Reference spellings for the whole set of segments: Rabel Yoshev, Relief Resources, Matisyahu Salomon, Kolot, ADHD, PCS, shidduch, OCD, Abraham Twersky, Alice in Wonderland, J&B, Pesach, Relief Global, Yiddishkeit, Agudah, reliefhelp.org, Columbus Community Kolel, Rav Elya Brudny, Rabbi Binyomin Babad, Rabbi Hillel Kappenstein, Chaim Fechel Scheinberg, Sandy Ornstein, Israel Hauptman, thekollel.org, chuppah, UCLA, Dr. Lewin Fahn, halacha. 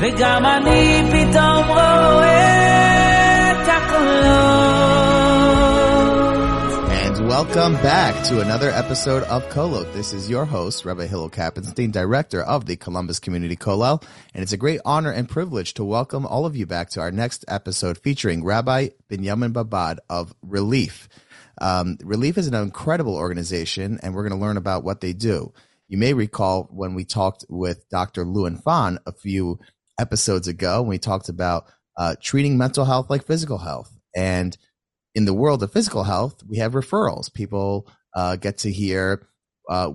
וגם אני פתאום רואה את הקולות. And welcome back to another episode of Kolot. This is your host, Rabbi Hillel Kappenstein, director of the Columbus Community Kolel, and it's a great honor and privilege to welcome all of you back to our next episode featuring Rabbi Binyomin Babad of Relief. Relief is an incredible organization, and we're going to learn about what they do. You may recall when we talked with Dr. Lewin Fahn a few episodes ago, when we talked about treating mental health like physical health. And in the world of physical health, we have referrals. People get to hear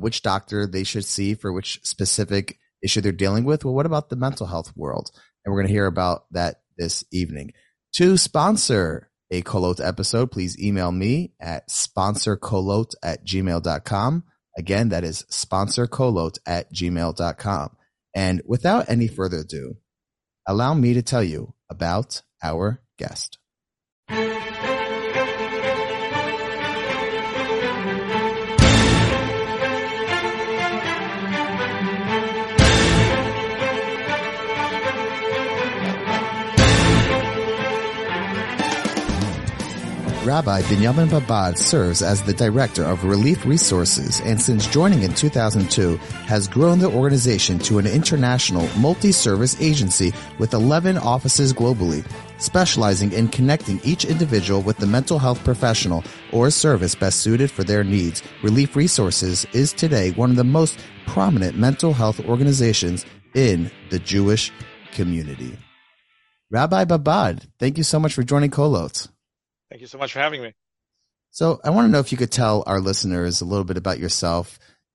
which doctor they should see for which specific issue they're dealing with. Well, what about the mental health world? And we're going to hear about that this evening. To sponsor a Kolot episode, please email me at sponsorkolot@gmail.com. Again, that is sponsorkolot@gmail.com. And without any further ado, allow me to tell you about our guest. Rabbi Binyomin Babad serves as the director of Relief Resources, and since joining in 2002, has grown the organization to an international multi-service agency with 11 offices globally, specializing in connecting each individual with the mental health professional or service best suited for their needs. Relief Resources is today one of the most prominent mental health organizations in the Jewish community. Rabbi Babad, thank you so much for joining Kolot. Thank you so much for having me. So I want to know if you could tell our listeners a little bit about yourself,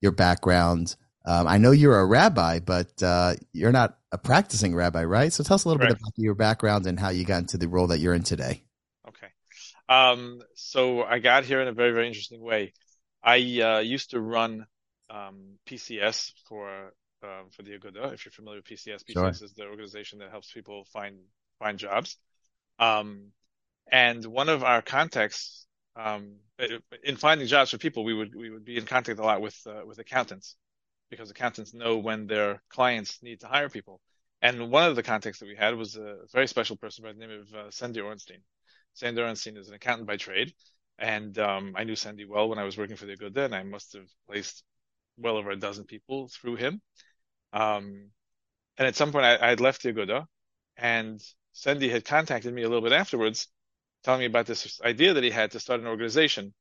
your background. I know you're a rabbi, but you're not a practicing rabbi, right? So tell us a little bit about your background and how you got into the role that you're in today. Okay. So I got here in a very, very interesting way. I used to run PCS for the Agudah. If you're familiar with PCS, PCS is the organization that helps people find jobs. And one of our contacts in finding jobs for people, we would be in contact a lot with accountants, because accountants know when their clients need to hire people. And one of the contacts that we had was a very special person by the name of Sandy Ornstein. Sandy Ornstein is an accountant by trade, and I knew Sandy well when I was working for the Agudah, and I must have placed well over a dozen people through him. And at some point, I had left the Agudah, and Sandy had contacted me a little bit afterwards, telling me about this idea that he had to start an organization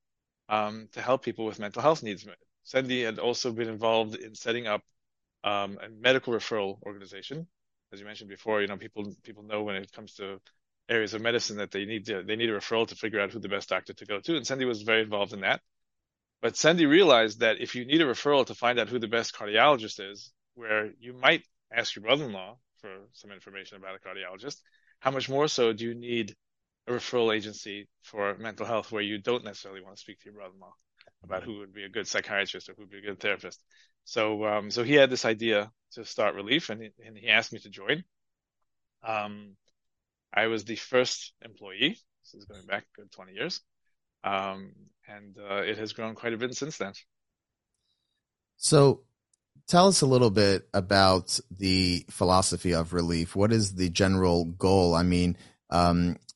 to help people with mental health needs. Sandy had also been involved in setting up a medical referral organization. As you mentioned before, you know, people know when it comes to areas of medicine that they need a referral to figure out who the best doctor to go to. And Sandy was very involved in that. But Sandy realized that if you need a referral to find out who the best cardiologist is, where you might ask your brother-in-law for some information about a cardiologist, how much more so do you need a referral agency for mental health, where you don't necessarily want to speak to your brother-in-law about who would be a good psychiatrist or who would be a good therapist. So he had this idea to start Relief, and he asked me to join. I was the first employee. This is going back a good 20 years. And it has grown quite a bit since then. So tell us a little bit about the philosophy of Relief. What is the general goal? I mean,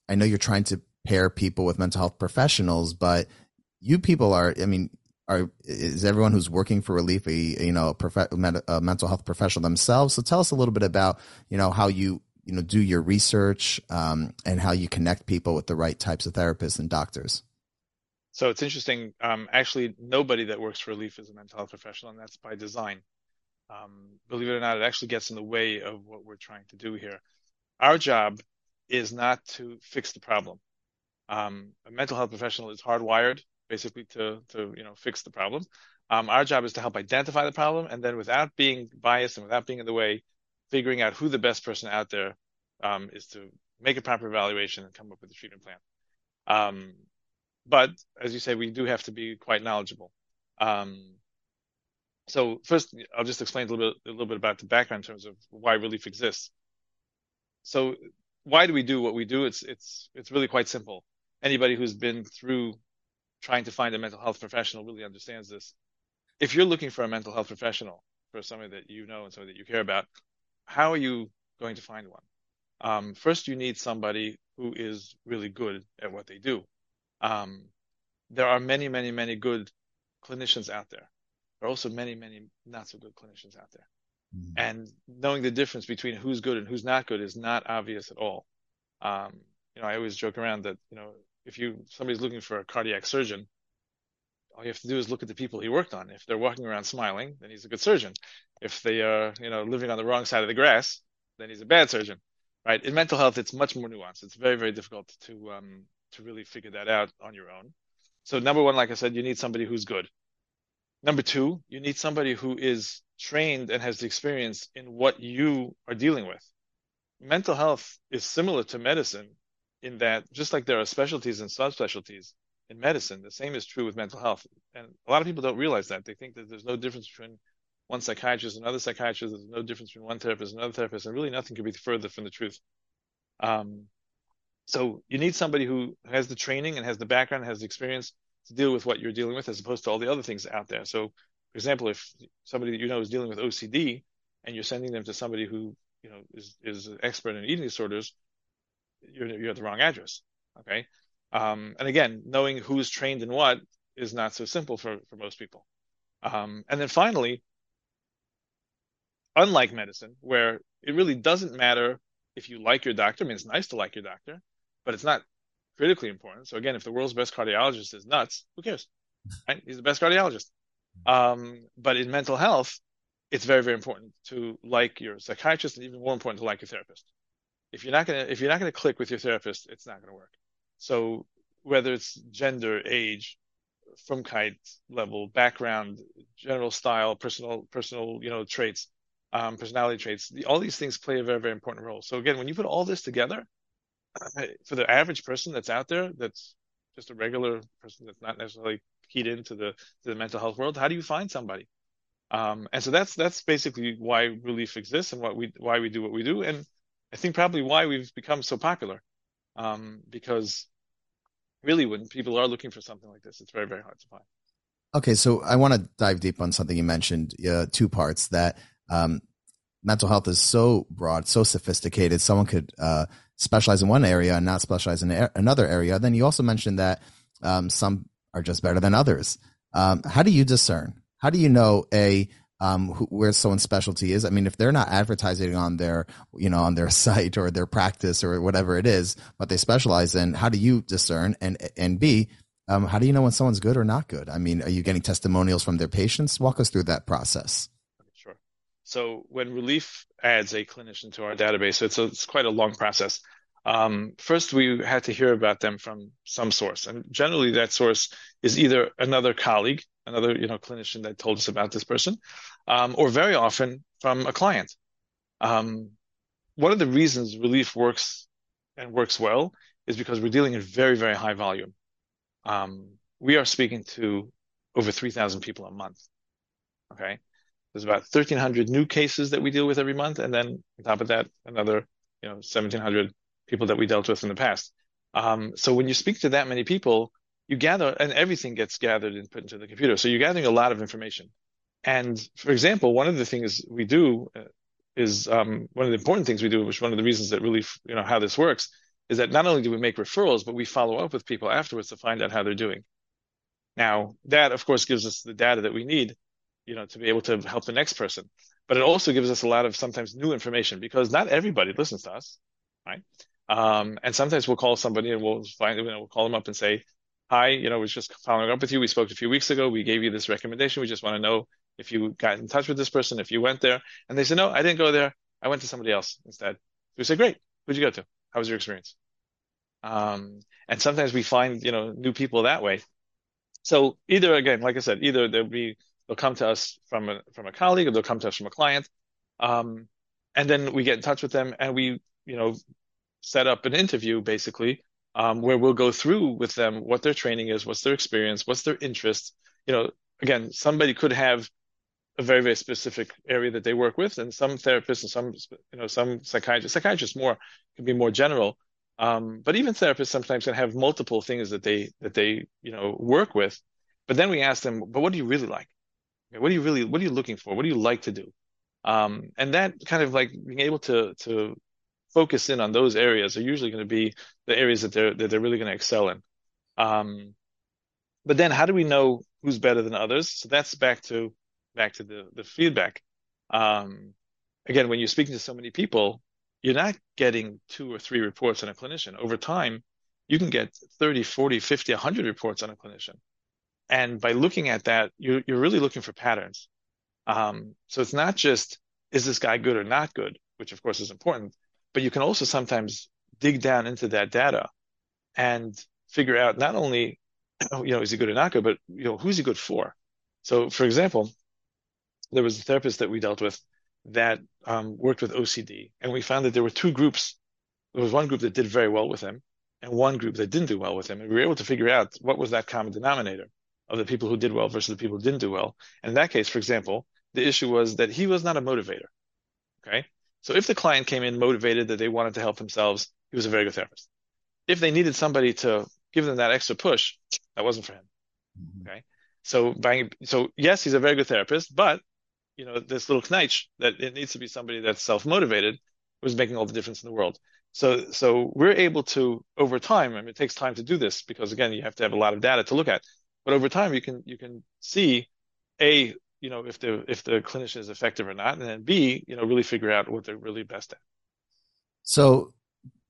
I know you're trying to pair people with mental health professionals, but you people is everyone who's working for Relief a mental health professional themselves? So tell us a little bit about, you know, how you, you know, do your research and how you connect people with the right types of therapists and doctors. So it's interesting. Actually, nobody that works for Relief is a mental health professional, and that's by design. Believe it or not, it actually gets in the way of what we're trying to do here. Our job is not to fix the problem. A mental health professional is hardwired basically to fix the problem. Our job is to help identify the problem, and then without being biased and without being in the way, figuring out who the best person out there is to make a proper evaluation and come up with a treatment plan. But as you say, we do have to be quite knowledgeable. So first, I'll just explain a little bit about the background in terms of why Relief exists. So why do we do what we do? It's really quite simple. Anybody who's been through trying to find a mental health professional really understands this. If you're looking for a mental health professional, for somebody that you know and somebody that you care about, how are you going to find one. First, you need somebody who is really good at what they do. There are many, many, many good clinicians out there. There are also many, many not so good clinicians out there. Mm-hmm. And knowing the difference between who's good and who's not good is not obvious at all. I always joke around that, if somebody's looking for a cardiac surgeon, all you have to do is look at the people he worked on. If they're walking around smiling, then he's a good surgeon. If they are, living on the wrong side of the grass, then he's a bad surgeon, right? In mental health, it's much more nuanced. It's very, very difficult to really figure that out on your own. So number one, like I said, you need somebody who's good. Number two, you need somebody who is trained and has the experience in what you are dealing with. Mental health is similar to medicine in that just like there are specialties and subspecialties in medicine, the same is true with mental health. And a lot of people don't realize that. They think that there's no difference between one psychiatrist and another psychiatrist. There's no difference between one therapist and another therapist. And really nothing could be further from the truth. So you need somebody who has the training and has the background and has the experience to deal with what you're dealing with as opposed to all the other things out there. So, for example, if somebody that you know is dealing with OCD and you're sending them to somebody who is an expert in eating disorders, you're at the wrong address, okay? And again, knowing who's trained in what is not so simple for most people. And then finally, unlike medicine, where it really doesn't matter if you like your doctor, I mean, it's nice to like your doctor, but it's not critically important. So again, if the world's best cardiologist is nuts, who cares? Right? He's the best cardiologist. But in mental health, it's very, very important to like your psychiatrist, and even more important to like your therapist. If you're not gonna click with your therapist, it's not gonna work. So whether it's gender, age, Frumkeit level, background, general style, personal traits, personality traits, all these things play a very, very important role. So again, when you put all this together, for the average person that's out there, that's just a regular person that's not necessarily keyed into the mental health world, how do you find somebody? And so that's basically why Relief exists and why we do what we do, and I think probably why we've become so popular, because really when people are looking for something like this, it's very, very hard to find. Okay, so I want to dive deep on something you mentioned, two parts, that mental health is so broad, so sophisticated, someone could specialize in one area and not specialize in another area. Then you also mentioned that some are just better than others. How do you discern? How do you know where someone's specialty is? I mean, if they're not advertising on their, on their site or their practice or whatever it is, what they specialize in, how do you discern? And B, how do you know when someone's good or not good? I mean, are you getting testimonials from their patients? Walk us through that process. Sure. So when Relief adds a clinician to our database, so it's quite a long process. First, we had to hear about them from some source. And generally that source is either another colleague, another clinician that told us about this person, or very often from a client. One of the reasons Relief works and works well is because we're dealing in very, very high volume. We are speaking to over 3,000 people a month, okay? There's about 1,300 new cases that we deal with every month, and then on top of that, another 1,700 people that we dealt with in the past. So when you speak to that many people, you gather, and everything gets gathered and put into the computer. So you're gathering a lot of information. And for example, one of the things we do is one of the important things we do, which one of the reasons that Relief, how this works, is that not only do we make referrals, but we follow up with people afterwards to find out how they're doing. Now, that of course gives us the data that we need, to be able to help the next person. But it also gives us a lot of sometimes new information because not everybody listens to us, right? And sometimes we'll call somebody and we'll call them up and say, hi, we're just following up with you. We spoke a few weeks ago. We gave you this recommendation. We just want to know if you got in touch with this person, if you went there. And they said, no, I didn't go there. I went to somebody else instead. We say, great. Who'd you go to? How was your experience? And sometimes we find, new people that way. So either, again, like I said, either they'll come to us from a colleague or they'll come to us from a client. And then we get in touch with them and we, set up an interview basically, where we'll go through with them what their training is, what's their experience, what's their interest. Again, somebody could have a very, very specific area that they work with, and some therapists and some psychiatrists more can be more general. But even therapists sometimes can have multiple things that they work with. But then we ask them, but what do you really like? What are you looking for? What do you like to do? And that kind of like being able to focus in on those areas are usually going to be the areas that they're really going to excel in. But then how do we know who's better than others? So that's back to the feedback. Again, when you're speaking to so many people, you're not getting 2 or 3 reports on a clinician. Over time, you can get 30, 40, 50, 100 reports on a clinician. And by looking at that, you're really looking for patterns. So it's not just, is this guy good or not good, which of course is important, but you can also sometimes dig down into that data and figure out not only, is he good or not good, but, who's he good for? So for example, there was a therapist that we dealt with that worked with OCD, and we found that there were 2 groups. There was one group that did very well with him and one group that didn't do well with him. And we were able to figure out what was that common denominator of the people who did well versus the people who didn't do well. And in that case, for example, the issue was that he was not a motivator, okay? So if the client came in motivated that they wanted to help themselves, he was a very good therapist. If they needed somebody to give them that extra push, that wasn't for him, okay? So yes, he's a very good therapist, but, this little knaich that it needs to be somebody that's self-motivated was making all the difference in the world. So we're able to, over time, I mean, it takes time to do this because, again, you have to have a lot of data to look at. But over time, you can see, A, if the clinician is effective or not, and then B, really figure out what they're really best at. So,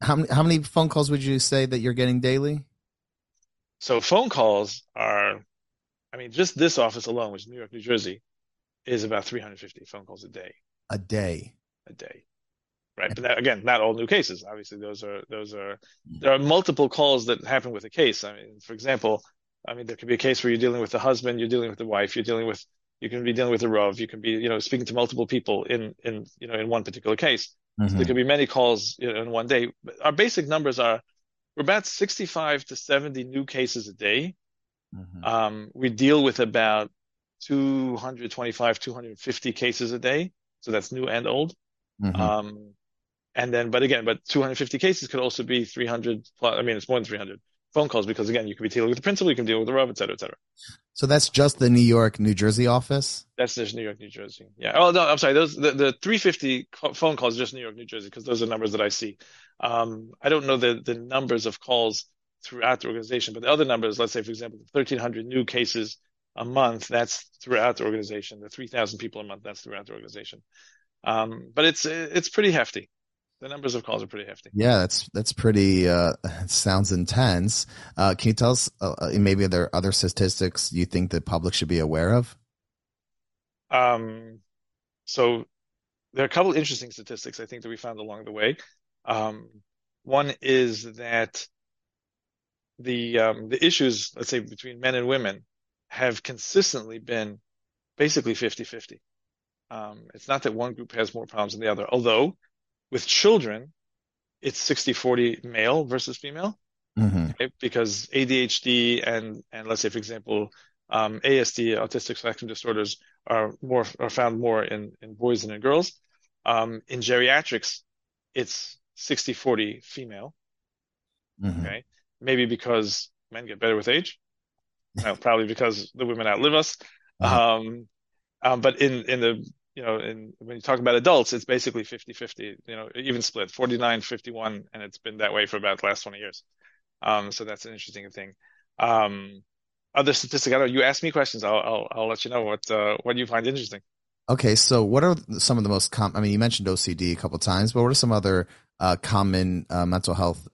how many phone calls would you say that you're getting daily? So phone calls are, just this office alone, which is New York, New Jersey, is about 350 phone calls a day. A day, right? But that, again, not all new cases. Obviously, those are there are multiple calls that happen with a case. For example. There could be a case where you're dealing with the husband, you're dealing with the wife, you can be dealing with a Rav, you can be, speaking to multiple people in one particular case. Mm-hmm. So there could be many calls in one day. But our basic numbers are, we're about 65 to 70 new cases a day. Mm-hmm. We deal with about 225, 250 cases a day. So that's new and old. Mm-hmm. But 250 cases could also be 300 plus, it's more than 300. Phone calls, because again, you can be dealing with the principal, you can deal with the Rav, et cetera, et cetera. So that's just the New York, New Jersey office? That's just New York, New Jersey. Yeah. Oh, no, I'm sorry. The 350 phone calls are just New York, New Jersey, because those are numbers that I see. I don't know the numbers of calls throughout the organization, but the other numbers, let's say, for example, the 1,300 new cases a month, that's throughout the organization. The 3,000 people a month, that's throughout the organization. But it's pretty hefty. The numbers of calls are pretty hefty. Yeah, that's pretty. Sounds intense. Can you tell us? Maybe are there other statistics you think the public should be aware of? So there are a couple of interesting statistics I think that we found along the way. One is that the issues, let's say, between men and women have consistently been basically 50-50. It's not that one group has more problems than the other, although. With children, it's 60-40 male versus female, mm-hmm. okay? Because ADHD and let's say, for example, ASD, autistic spectrum disorders, are found more in boys than in girls. In geriatrics, it's 60-40 female, mm-hmm. okay? Maybe because men get better with age. Well, probably because the women outlive us. Mm-hmm. But in the... when you talk about adults, it's basically 50-50, even split, 49-51, and it's been that way for about the last 20 years. So that's an interesting thing. Other statistic, I don't know, you ask me questions, I'll let you know what you find interesting. Okay, so what are some of the most common, you mentioned OCD a couple of times, but what are some other common mental health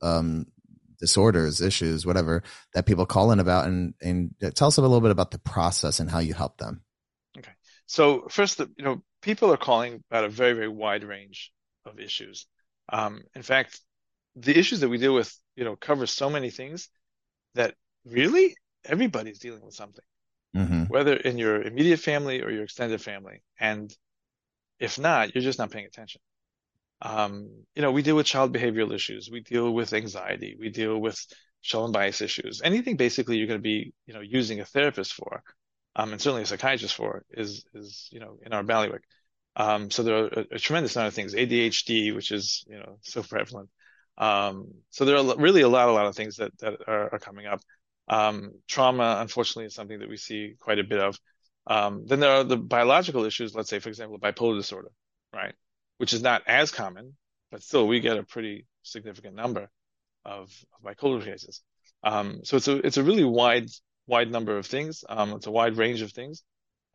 disorders, issues, whatever, that people call in about? And tell us a little bit about the process and how you help them. Okay, so first, people are calling about a very, very wide range of issues. In fact, the issues that we deal with, cover so many things that really everybody's dealing with something, mm-hmm. whether in your immediate family or your extended family. And if not, you're just not paying attention. We deal with child behavioral issues. We deal with anxiety. We deal with Sheldon bias issues. Anything basically you're going to be, using a therapist for. And certainly a psychiatrist for is in our bailiwick. So there are a tremendous amount of things. ADHD, which is so prevalent. So there are really a lot of things that are coming up. Trauma, unfortunately, is something that we see quite a bit of. Then there are the biological issues. Let's say, for example, bipolar disorder, right? Which is not as common, but still we get a pretty significant number of bipolar cases. So it's a really wide number of things. It's a wide range of things.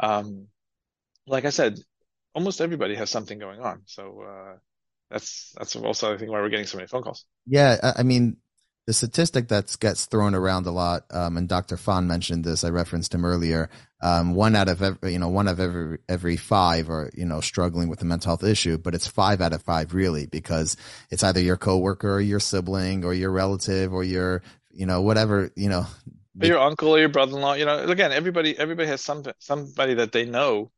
Like I said, almost everybody has something going on. So that's also, I think, why we're getting so many phone calls. Yeah, I mean, the statistic that gets thrown around a lot, and Dr. Fahn mentioned this, I referenced him earlier, one out of every five are, struggling with a mental health issue, but it's 5 out of 5 really, because it's either your coworker or your sibling or your relative or your, whatever, or your uncle or your brother-in-law, again, everybody has somebody that they know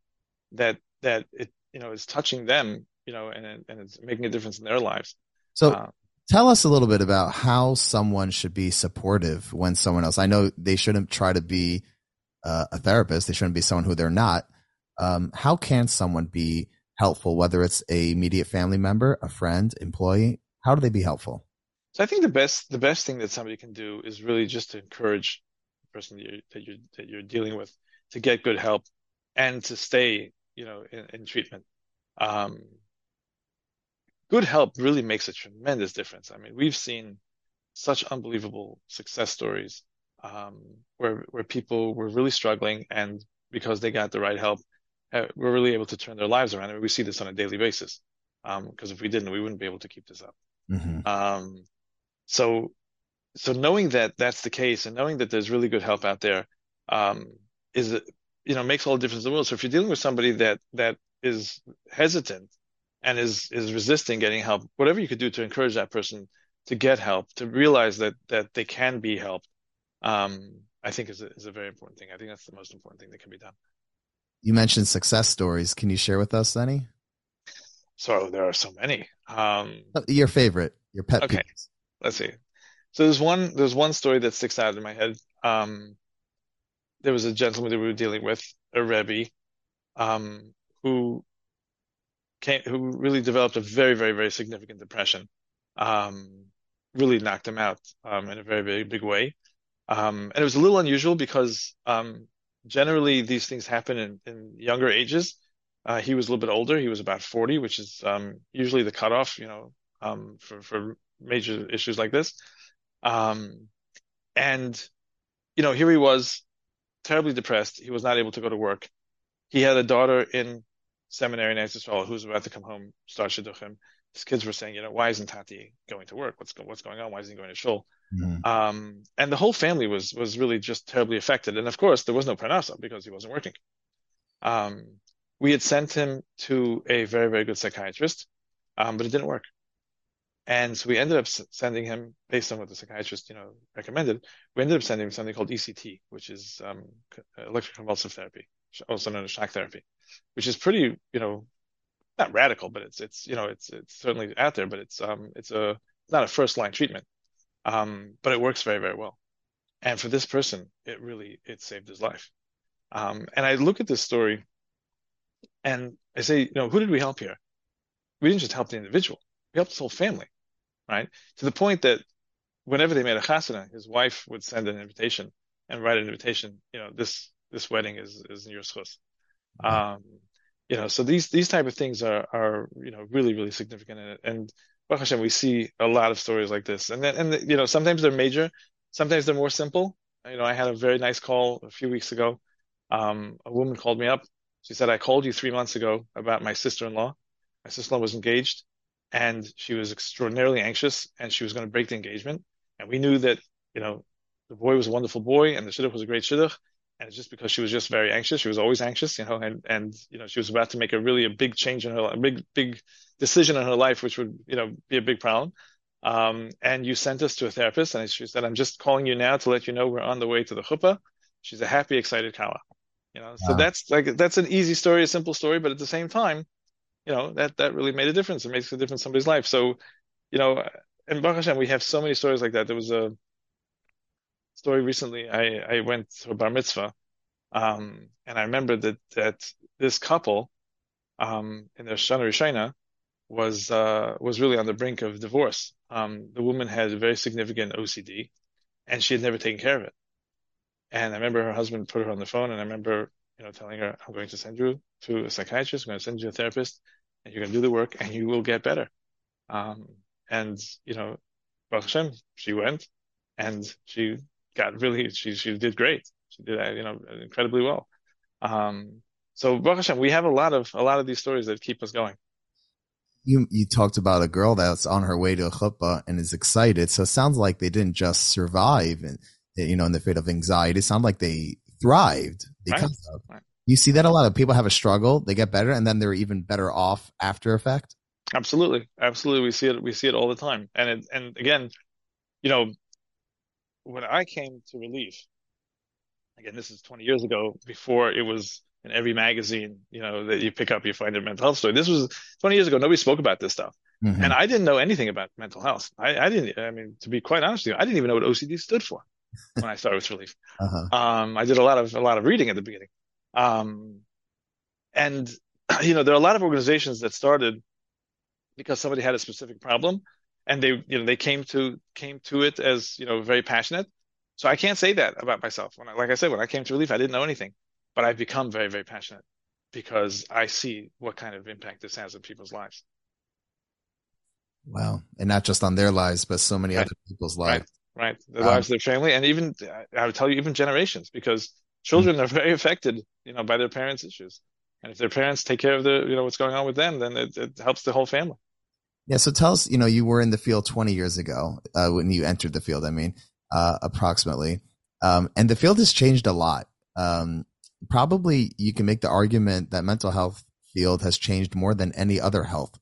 that it, is touching them, and it's making a difference in their lives. So tell us a little bit about how someone should be supportive when someone else, I know they shouldn't try to be a therapist. They shouldn't be someone who they're not. How can someone be helpful, whether it's a immediate family member, a friend, employee? How do they be helpful? So I think the best thing that somebody can do is really just to encourage the person that you're dealing with to get good help and to stay, in treatment. Good help really makes a tremendous difference. I mean, we've seen such unbelievable success stories where people were really struggling, and because they got the right help, were really able to turn their lives around. I mean, we see this on a daily basis because if we didn't, we wouldn't be able to keep this up. Mm-hmm. So knowing that that's the case and knowing that there's really good help out there makes all the difference in the world. So if you're dealing with somebody that is hesitant and is resisting getting help, whatever you could do to encourage that person to get help, to realize that they can be helped, I think is a very important thing. I think that's the most important thing that can be done. You mentioned success stories. Can you share with us any? So there are so many. Your favorite, your pet peeves. Okay, let's see. So there's one story that sticks out in my head. There was a gentleman that we were dealing with, a Rebbe, who really developed a very, very, very significant depression. Really knocked him out in a very, very big way. And it was a little unusual because generally these things happen in younger ages. He was a little bit older. He was about 40, which is usually the cutoff, for major issues like this. And here he was, terribly depressed. He was not able to go to work. He had a daughter in seminary in Israel who's about to come home, start shidduchim. His kids were saying, why isn't Tati going to work? What's going on? Why isn't he going to shul? Mm-hmm. And the whole family was really just terribly affected. And of course, there was no parnasa because he wasn't working. We had sent him to a very, very good psychiatrist, but it didn't work. And so we ended up sending him, based on what the psychiatrist, recommended, we ended up sending him something called ECT, which is electroconvulsive therapy, also known as shock therapy, which is pretty, not radical, but it's certainly out there, but it's not a first line treatment, but it works very, very well. And for this person, it saved his life. And I look at this story and I say, who did we help here? We didn't just help the individual. We helped his whole family, right? To the point that whenever they made a chasana, his wife would send an invitation and write an invitation, this wedding is in your schus. So these type of things are really, really significant. And Baruch Hashem, we see a lot of stories like this. And then sometimes they're major, sometimes they're more simple. I had a very nice call a few weeks ago. A woman called me up. She said, I called you 3 months ago about my sister-in-law. My sister-in-law was engaged and she was extraordinarily anxious and she was going to break the engagement. And we knew that, the boy was a wonderful boy and the shidduch was a great shidduch. And it's just because she was just very anxious. She was always anxious, and she was about to make a big change in her life, a big decision in her life, which would, be a big problem. And you sent us to a therapist, and she said, I'm just calling you now to let you know we're on the way to the chuppah. She's a happy, excited kala. So that's an easy story, a simple story, but at the same time, that really made a difference. It makes a difference in somebody's life. So, and Baruch Hashem, we have so many stories like that. There was a story recently. I went to a bar mitzvah, and I remember that this couple in their Shana Rishona was really on the brink of divorce. The woman had a very significant OCD, and she had never taken care of it. And I remember her husband put her on the phone, and I remember telling her, I'm going to send you to a psychiatrist, I'm going to send you to a therapist, and you're going to do the work, and you will get better. And, you know, Baruch Hashem, she went, and she got really, she did great. She did, you know, incredibly well. So Baruch Hashem, we have a lot of these stories that keep us going. You talked about a girl that's on her way to a chuppah and is excited. So it sounds like they didn't just survive and, you know, in the fit of anxiety. It sounds like they thrived. They right. Right. You see that a lot of people have a struggle, they get better, and then they're even better off after effect. Absolutely. Absolutely. We see it all the time. And again, you know, when I came to Relief, again, this is 20 years ago, before it was in every magazine, you know, that you pick up, you find a mental health story. This was 20 years ago. Nobody spoke about this stuff. Mm-hmm. And I didn't know anything about mental health. I mean, to be quite honest with you, I didn't even know what OCD stood for when I started with Relief. Uh-huh. I did a lot of reading at the beginning. And, you know, there are a lot of organizations that started because somebody had a specific problem, and they, you know, they came to it as, you know, very passionate. So I can't say that about myself. Like I said, when I came to Relief, I didn't know anything. But I've become very, very passionate because I see what kind of impact this has on people's lives. Wow. And not just on their lives, but so many other people's lives. Right. The lives of their family. And even, I would tell you, even generations, because children are very affected, you know, by their parents' issues. And if their parents take care of you know, what's going on with them, then it helps the whole family. Yeah. So tell us, you know, you were in the field 20 years ago when you entered the field, I mean, approximately. And the field has changed a lot. Probably you can make the argument that mental health field has changed more than any other health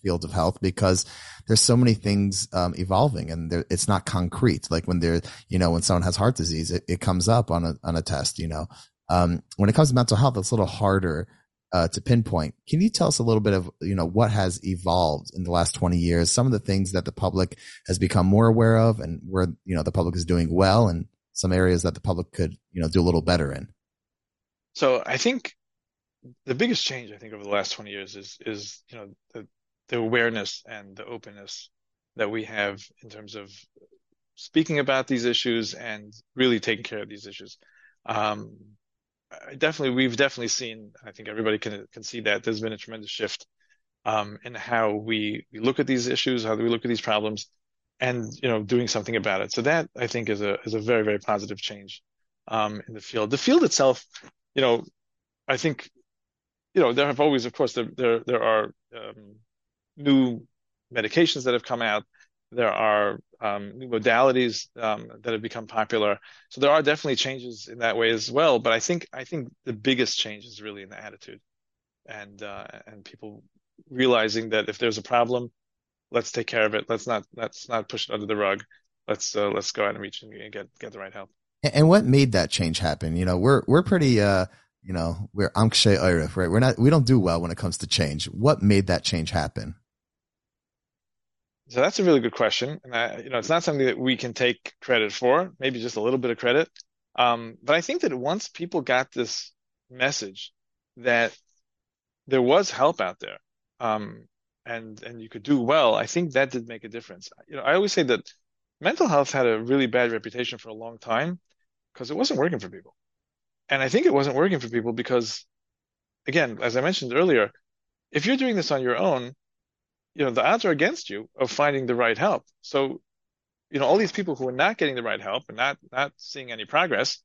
field of health, because there's so many things evolving, and it's not concrete. Like when you know, when someone has heart disease, it comes up on a test, you know. When it comes to mental health, it's a little harder to pinpoint. Can you tell us a little bit of, you know, what has evolved in the last 20 years, some of the things that the public has become more aware of, and where, you know, the public is doing well, and some areas that the public could, you know, do a little better in? So I think the biggest change, I think, over the last 20 years is you know, the awareness and the openness that we have in terms of speaking about these issues and really taking care of these issues. We've definitely seen, I think everybody can see that there's been a tremendous shift in how we look at these issues, how we look at these problems, and, you know, doing something about it. So that, I think, is a very, very positive change in the field. The field itself, you know, I think, you know, there have always, of course, there are new medications that have come out. There are new modalities that have become popular. So there are definitely changes in that way as well. But I think the biggest change is really in the attitude, and people realizing that if there's a problem, let's take care of it. Let's not push it under the rug. Let's go out and reach and get the right help. And what made that change happen? You know, we're pretty, you know, we're amkshe oirif, right? We don't do well when it comes to change. What made that change happen? So that's a really good question. And you know, it's not something that we can take credit for, maybe just a little bit of credit. But I think that once people got this message that there was help out there, and you could do well, I think that did make a difference. You know, I always say that mental health had a really bad reputation for a long time because it wasn't working for people. And I think it wasn't working for people because, again, as I mentioned earlier, if you're doing this on your own, you know, the odds are against you of finding the right help. So, you know, all these people who are not getting the right help and not seeing any progress,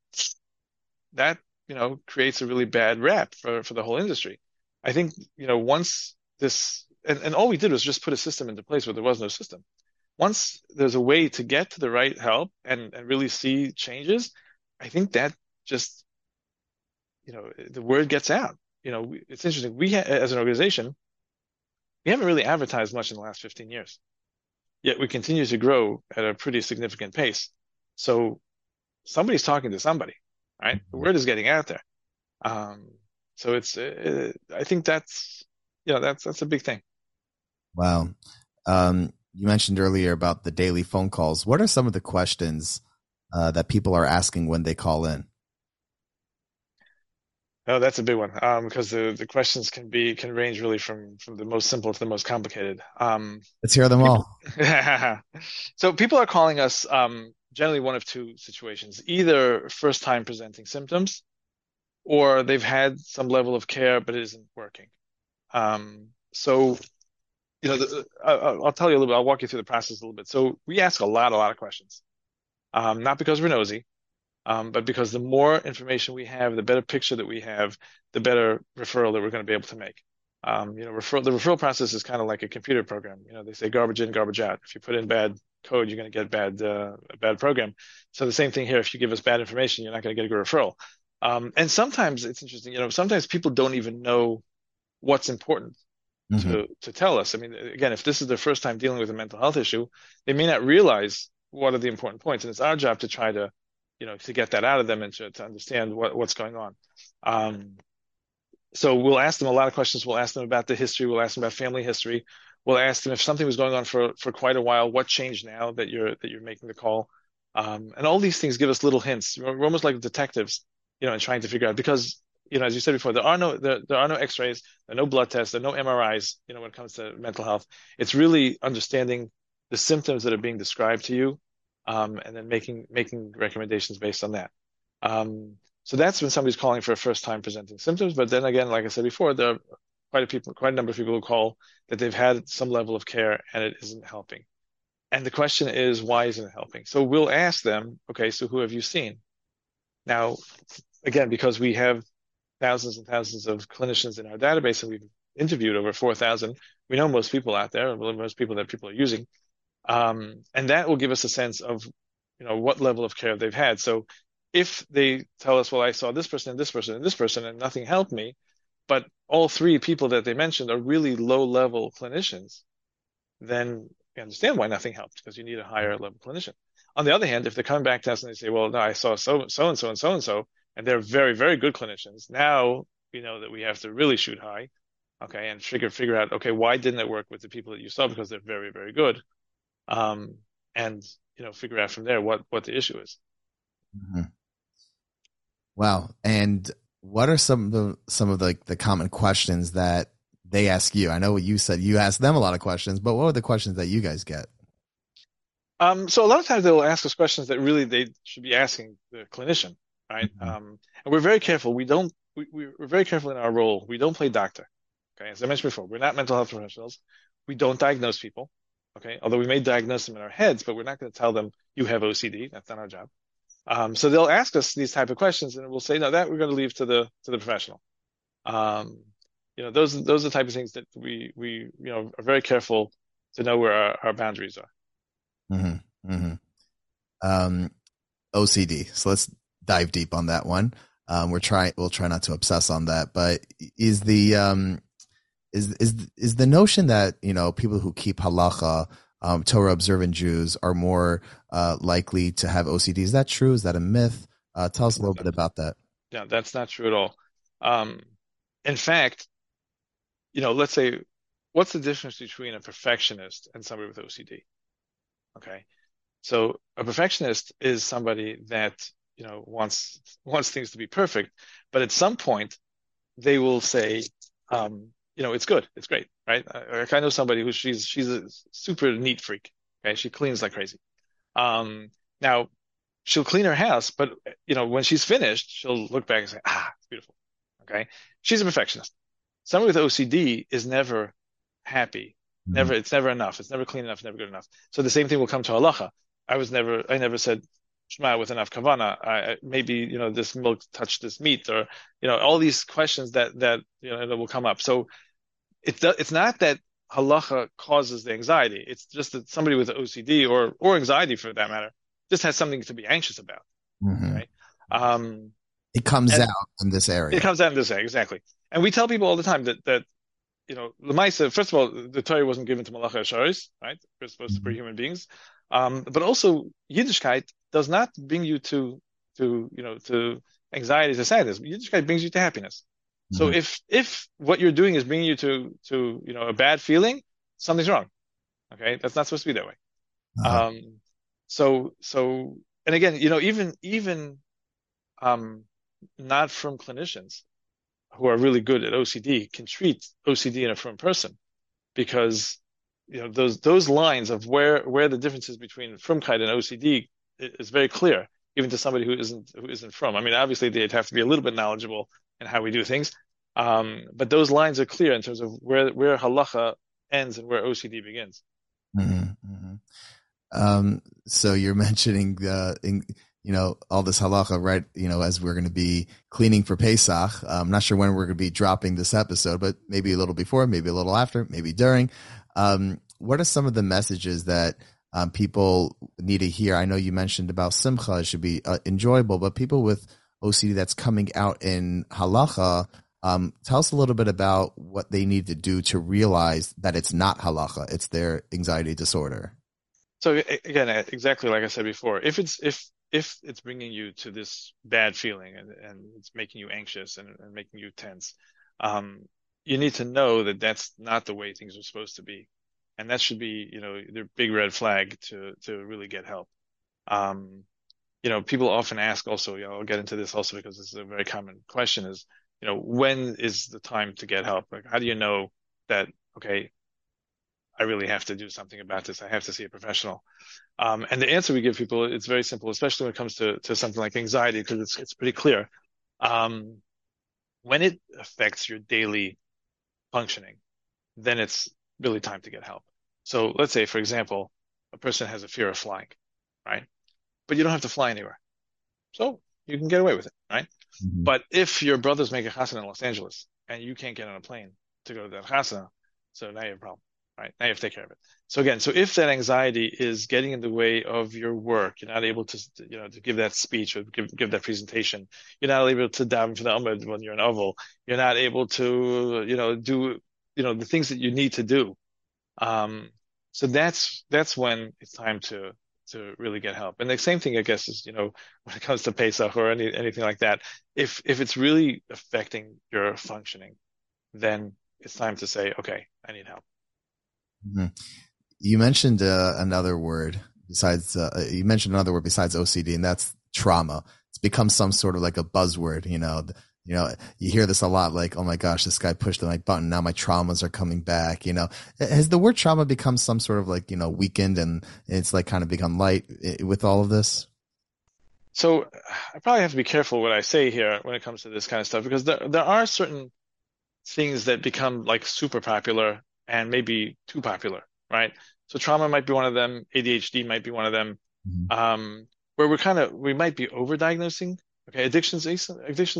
that, you know, creates a really bad rap for the whole industry. I think, you know, once this, and all we did was just put a system into place where there was no system. Once there's a way to get to the right help and really see changes, I think that just, you know, the word gets out. You know, it's interesting. As an organization, we haven't really advertised much in the last 15 years, yet we continue to grow at a pretty significant pace. So somebody's talking to somebody, right? The word is getting out there. So it's, I think that's, you know, that's a big thing. Wow. You mentioned earlier about the daily phone calls. What are some of the questions that people are asking when they call in? Oh, that's a big one, because the questions can range really from the most simple to the most complicated. Let's hear them all. So people are calling us generally one of two situations: either first time presenting symptoms, or they've had some level of care but it isn't working. So, you know, I'll tell you a little bit. I'll walk you through the process a little bit. So we ask a lot of questions, not because we're nosy, but because the more information we have, the better picture that we have, the better referral that we're going to be able to make. The referral process is kind of like a computer program. You know, they say garbage in, garbage out. If you put in bad code, you're going to get a bad program. So the same thing here. If you give us bad information, you're not going to get a good referral. And sometimes it's interesting. You know, sometimes people don't even know what's important to tell us. I mean, again, if this is their first time dealing with a mental health issue, they may not realize what are the important points. And it's our job to try to, you know, to get that out of them and to understand what's going on. So we'll ask them a lot of questions. We'll ask them about the history. We'll ask them about family history. We'll ask them if something was going on for quite a while, what changed now that you're making the call. And all these things give us little hints. We're almost like detectives, you know, and trying to figure out, because, you know, as you said before, there are no x-rays, there are no blood tests, there are no MRIs, you know, when it comes to mental health. It's really understanding the symptoms that are being described to you, and then making recommendations based on that. So that's when somebody's calling for a first-time presenting symptoms. But then again, like I said before, there are quite a number of people who call that they've had some level of care and it isn't helping. And the question is, why isn't it helping? So we'll ask them, okay, so who have you seen? Now, again, because we have thousands and thousands of clinicians in our database and we've interviewed over 4,000, we know most people out there, most people that people are using. And that will give us a sense of, you know, what level of care they've had. So if they tell us, well, I saw this person and this person and this person and nothing helped me, but all three people that they mentioned are really low-level clinicians, then you understand why nothing helped, because you need a higher-level clinician. On the other hand, if they come back to us and they say, well, no, I saw so-and-so and so-and-so, and they're very, very good clinicians, now we know that we have to really shoot high, okay, and figure out, okay, why didn't it work with the people that you saw, because they're very, very good, and, you know, figure out from there what the issue is. Mm-hmm. Wow. And what are some of the common questions that they ask you? I know what you said, you ask them a lot of questions, but what are the questions that you guys get? So a lot of times they'll ask us questions that really they should be asking the clinician, right? Mm-hmm. And we're very careful. We're very careful in our role. We don't play doctor. Okay. As I mentioned before, we're not mental health professionals. We don't diagnose people. Okay. Although we may diagnose them in our heads, but we're not going to tell them you have OCD. That's not our job. So they'll ask us these type of questions, and we'll say, no, that we're going to leave to the professional. You know, those are the type of things that we you know, are very careful to know where our boundaries are. Mm-hmm. Mm-hmm. OCD. So let's dive deep on that one. We'll try not to obsess on that, but is the is the notion that, you know, people who keep halacha, Torah observant Jews are more likely to have OCD. Is that true? Is that a myth? Tell us a little bit about that. Yeah, that's not true at all. In fact, you know, let's say, what's the difference between a perfectionist and somebody with OCD? Okay, so a perfectionist is somebody that, you know, wants things to be perfect, but at some point they will say, you know, it's good. It's great, right? I know somebody who she's a super neat freak. Okay, she cleans like crazy. Now, she'll clean her house, but, you know, when she's finished, she'll look back and say, it's beautiful. Okay, she's a perfectionist. Somebody with OCD is never happy. Never, it's never enough. It's never clean enough. Never good enough. So the same thing will come to halacha. I never said Shema with enough kavana. Maybe, you know, this milk touched this meat, or, you know, all these questions that you know that will come up. So it's not that halacha causes the anxiety. It's just that somebody with OCD or anxiety, for that matter, just has something to be anxious about. Mm-hmm. Right? It comes out in this area, exactly. And we tell people all the time that you know, Lemaisa, first of all, the Torah wasn't given to Malach HaSharis, right? We're supposed to be human beings. But also, Yiddishkeit does not bring you to you know, to anxiety, to sadness. Yiddishkeit brings you to happiness. Mm-hmm. So if what you're doing is bringing you to you know, a bad feeling, something's wrong. Okay, that's not supposed to be that way. Uh-huh. So and again, you know, even not from clinicians who are really good at OCD can treat OCD in a firm person, because, you know, those lines of where the difference is between frumkeit and OCD is very clear, even to somebody who isn't from. I mean, obviously they'd have to be a little bit knowledgeable in how we do things, But those lines are clear in terms of where halacha ends and where OCD begins. Mm-hmm, mm-hmm. So you're mentioning all this halacha, right? You know, as we're going to be cleaning for Pesach, I'm not sure when we're going to be dropping this episode, but maybe a little before, maybe a little after, maybe during. What are some of the messages that people need to hear? I know you mentioned about simcha; it should be enjoyable, but people with OCD that's coming out in halacha, tell us a little bit about what they need to do to realize that it's not halacha; it's their anxiety disorder. So again, exactly like I said before, if it's bringing you to this bad feeling and it's making you anxious and making you tense, you need to know that that's not the way things are supposed to be, and that should be the big red flag to really get help. People often ask also, I'll get into this also because this is a very common question: is when is the time to get help? Like, how do you know that? Okay, I really have to do something about this. I have to see a professional. And the answer we give people, it's very simple, especially when it comes to something like anxiety, because it's pretty clear. When it affects your daily functioning, then it's really time to get help. So let's say, for example, a person has a fear of flying, right? But you don't have to fly anywhere. So you can get away with it, right? Mm-hmm. But if your brother's making chasana in Los Angeles and you can't get on a plane to go to that chasana, so now you have a problem. Right, now you have to take care of it. So again, if that anxiety is getting in the way of your work, you're not able to give that speech or give that presentation. You're not able to daven for the Amud when you're an oval. You're not able to do the things that you need to do. So that's when it's time to really get help. And the same thing, I guess, is when it comes to Pesach or anything like that. If it's really affecting your functioning, then it's time to say, okay, I need help. Mm-hmm. You mentioned another word besides OCD, and that's trauma. It's become some sort of like a buzzword. You hear this a lot, like, oh my gosh, this guy pushed the like button. Now my traumas are coming back. Has the word trauma become some sort of like, weakened, and it's like kind of become light with all of this? So I probably have to be careful what I say here when it comes to this kind of stuff, because there are certain things that become like super popular and maybe too popular, right? So trauma might be one of them, ADHD might be one of them, where we might be over-diagnosing. Okay, addictions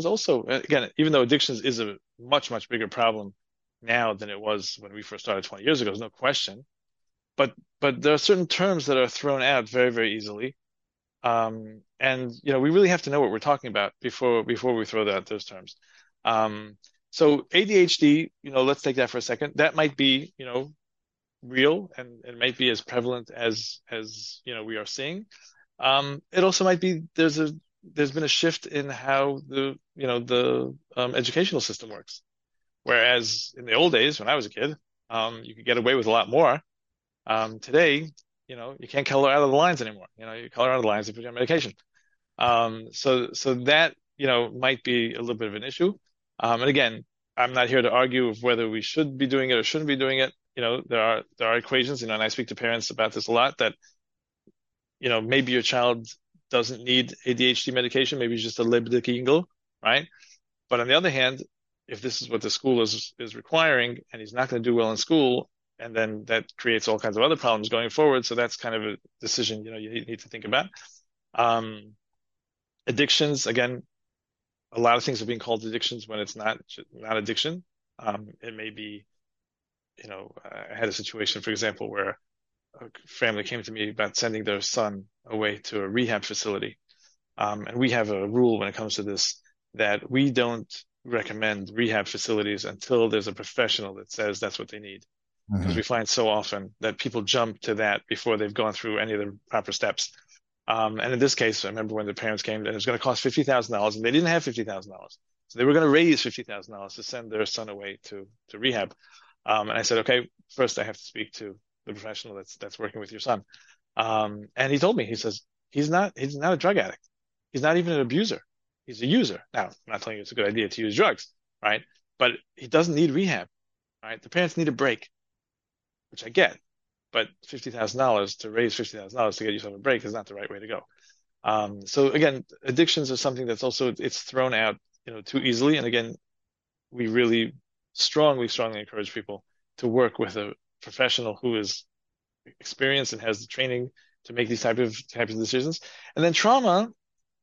also, again, even though addictions is a much, much bigger problem now than it was when we first started 20 years ago, there's no question. But there are certain terms that are thrown out very, very easily. We really have to know what we're talking about before we throw out those terms. So ADHD, let's take that for a second. That might be, real, and it might be as prevalent as we are seeing. It also might be there's been a shift in how the educational system works. Whereas in the old days, when I was a kid, you could get away with a lot more. Today, you can't color out of the lines anymore. You color out of the lines if you're on medication. So that, might be a little bit of an issue. And again, I'm not here to argue of whether we should be doing it or shouldn't be doing it. There are equations, and I speak to parents about this a lot, that, maybe your child doesn't need ADHD medication. Maybe it's just a Lebedekingel, right? But on the other hand, if this is what the school is requiring, and he's not going to do well in school, and then that creates all kinds of other problems going forward. So that's kind of a decision, you need to think about. Addictions, again, a lot of things are being called addictions when it's not addiction. It may be, I had a situation, for example, where a family came to me about sending their son away to a rehab facility. And we have a rule when it comes to this that we don't recommend rehab facilities until there's a professional that says that's what they need. Mm-hmm. Because we find so often that people jump to that before they've gone through any of the proper steps. And in this case, I remember when the parents came, and it was going to cost $50,000, and they didn't have $50,000. So they were going to raise $50,000 to send their son away to rehab. And I said, okay, first I have to speak to the professional that's working with your son. And he told me, he says, he's not a drug addict. He's not even an abuser. He's a user. Now, I'm not telling you it's a good idea to use drugs, right? But he doesn't need rehab, right? The parents need a break, which I get. But $50,000 to raise $50,000 to get yourself a break is not the right way to go. So again, addictions are something that's also, it's thrown out, too easily. And again, we really strongly encourage people to work with a professional who is experienced and has the training to make these type of decisions. And then trauma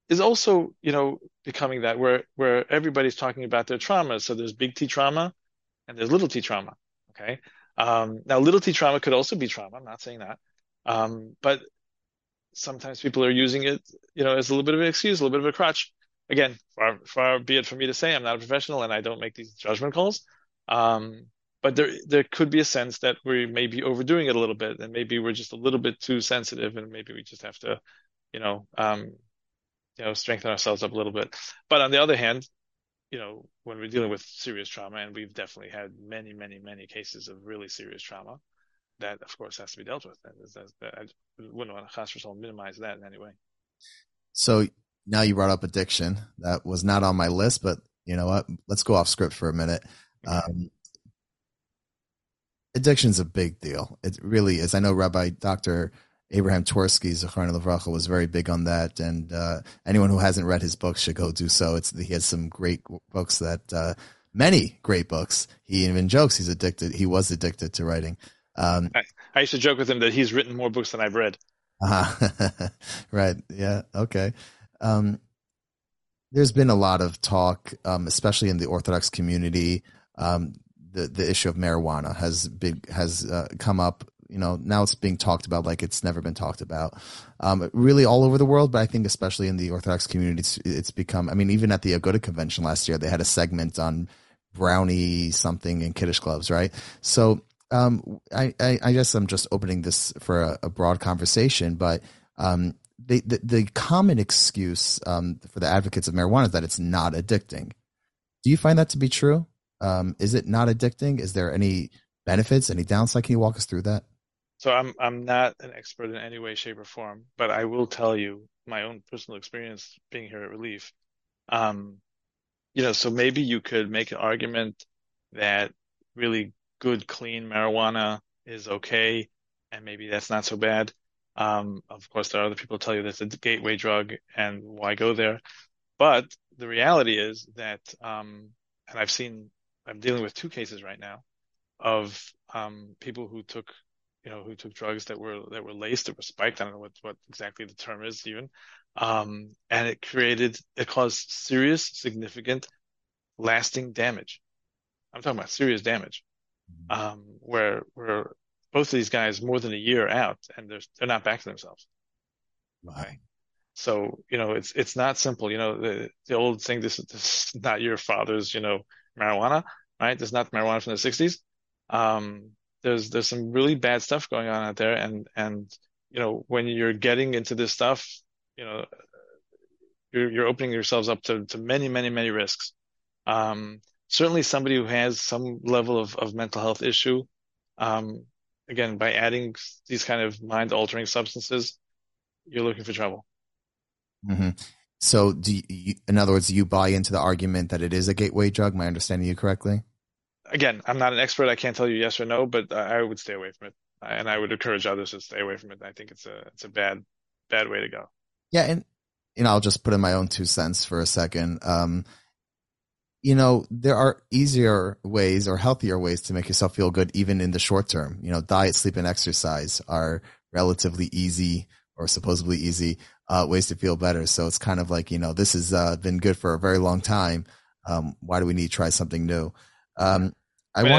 is also, becoming that where everybody's talking about their traumas. So there's big T trauma and there's little T trauma. Okay. Now little T trauma could also be trauma. I'm not saying that. But sometimes people are using it, as a little bit of an excuse, a little bit of a crutch. Again, far be it for me to say, I'm not a professional and I don't make these judgment calls. But there could be a sense that we may be overdoing it a little bit, and maybe we're just a little bit too sensitive, and maybe we just have to, strengthen ourselves up a little bit. But on the other hand, when we're dealing with serious trauma, and we've definitely had many, many, many cases of really serious trauma, that of course has to be dealt with. I wouldn't want to minimize that in any way. So now you brought up addiction. That was not on my list, but you know what? Let's go off script for a minute. Addiction is a big deal. It really is. I know Rabbi Dr. Abraham Twersky, Zecharna Livracha, was very big on that. And anyone who hasn't read his books should go do so. He has some great books many great books. He even jokes he was addicted to writing. I used to joke with him that he's written more books than I've read. Right. Yeah. Okay. There's been a lot of talk, especially in the Orthodox community. The issue of marijuana has come up. Now it's being talked about like it's never been talked about, really all over the world. But I think especially in the Orthodox community, it's become. I mean, even at the Agudah convention last year, they had a segment on brownie something in Kiddush clubs, right? So I guess I'm just opening this for a broad conversation, but the common excuse for the advocates of marijuana is that it's not addicting. Do you find that to be true? Is it not addicting? Is there any benefits, any downside? Can you walk us through that? So I'm not an expert in any way, shape, or form, but I will tell you my own personal experience being here at Relief. So maybe you could make an argument that really good, clean marijuana is okay, and maybe that's not so bad. Of course, there are other people who tell you that's a gateway drug, and why go there? But the reality is that, and I'm dealing with two cases right now of people who took drugs that were laced, that were spiked. I don't know what exactly the term is even. And it caused serious, significant, lasting damage. I'm talking about serious damage, where both of these guys more than a year out, and they're not back to themselves. Right. So, it's not simple. The old thing, this is not your father's, marijuana, right? This is not marijuana from the 60s. There's some really bad stuff going on out there. And when you're getting into this stuff, you're opening yourselves up to many, many, many risks. Certainly somebody who has some level of mental health issue, again, by adding these kind of mind-altering substances, you're looking for trouble. Mm-hmm. So in other words, you buy into the argument that it is a gateway drug? Am I understanding you correctly? Again, I'm not an expert. I can't tell you yes or no, but I would stay away from it. And I would encourage others to stay away from it. I think it's a bad way to go. Yeah. And, I'll just put in my own 2 cents for a second. There are easier ways or healthier ways to make yourself feel good, even in the short term. Diet, sleep, and exercise are relatively easy or supposedly easy ways to feel better. So it's kind of like, this has been good for a very long time. Why do we need to try something new? I'll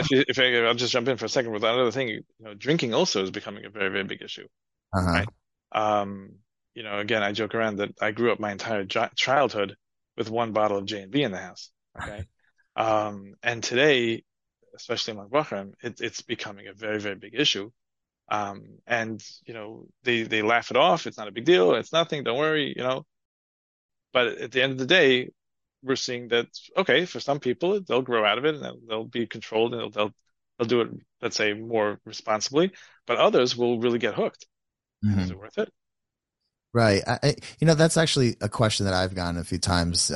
just jump in for a second with another thing. Drinking also is becoming a very, very big issue. Uh-huh. Right? Again, I joke around that I grew up my entire childhood with one bottle of J&B in the house. Okay. And today, especially among Bochum, it's becoming a very, very big issue. They laugh it off. It's not a big deal. It's nothing. Don't worry. But at the end of the day, we're seeing that, okay, for some people, they'll grow out of it and they'll be controlled and they'll do it, let's say, more responsibly, but others will really get hooked. Mm-hmm. Is it worth it? Right. That's actually a question that I've gotten a few times.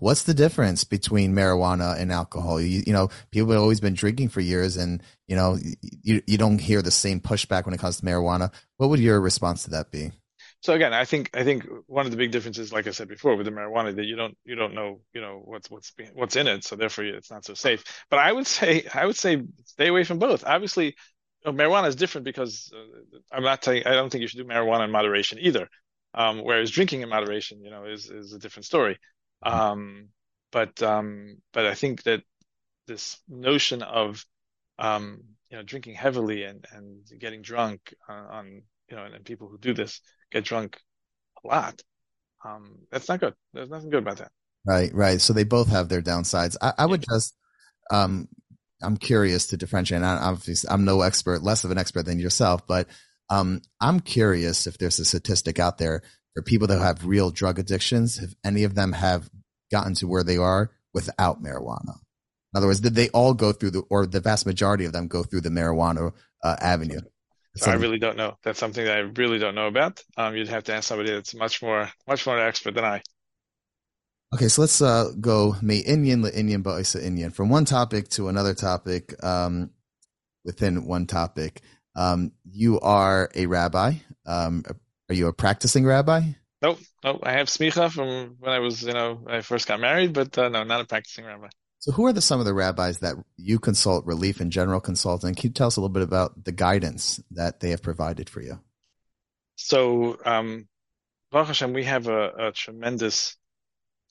What's the difference between marijuana and alcohol? People have always been drinking for years and, you don't hear the same pushback when it comes to marijuana. What would your response to that be? So again, I think one of the big differences, like I said before, with the marijuana, that you don't know, what's in it, so therefore it's not so safe. But I would say stay away from both. Obviously, marijuana is different because I don't think you should do marijuana in moderation either. Whereas drinking in moderation, is a different story. But I think that this notion of drinking heavily and getting drunk and people who do this get drunk a lot. That's not good. There's nothing good about that. Right. So they both have their downsides. I would just, I'm curious to differentiate. And obviously, I'm no expert, less of an expert than yourself, but I'm curious if there's a statistic out there for people that have real drug addictions, if any of them have gotten to where they are without marijuana. In other words, did they all go through the vast majority of them go through the marijuana avenue? So I really don't know. That's something that I really don't know about. You'd have to ask somebody that's much more expert than I. Okay, so let's go me Inyan leInyan ba'isa Inyan, from one topic to another topic. Within one topic, you are a rabbi. Are you a practicing rabbi? Nope. I have smicha from when I was, I first got married, but no, not a practicing rabbi. So who are some of the rabbis that you consult, Relief in general consulting? Can you tell us a little bit about the guidance that they have provided for you? So, Baruch Hashem, we have a tremendous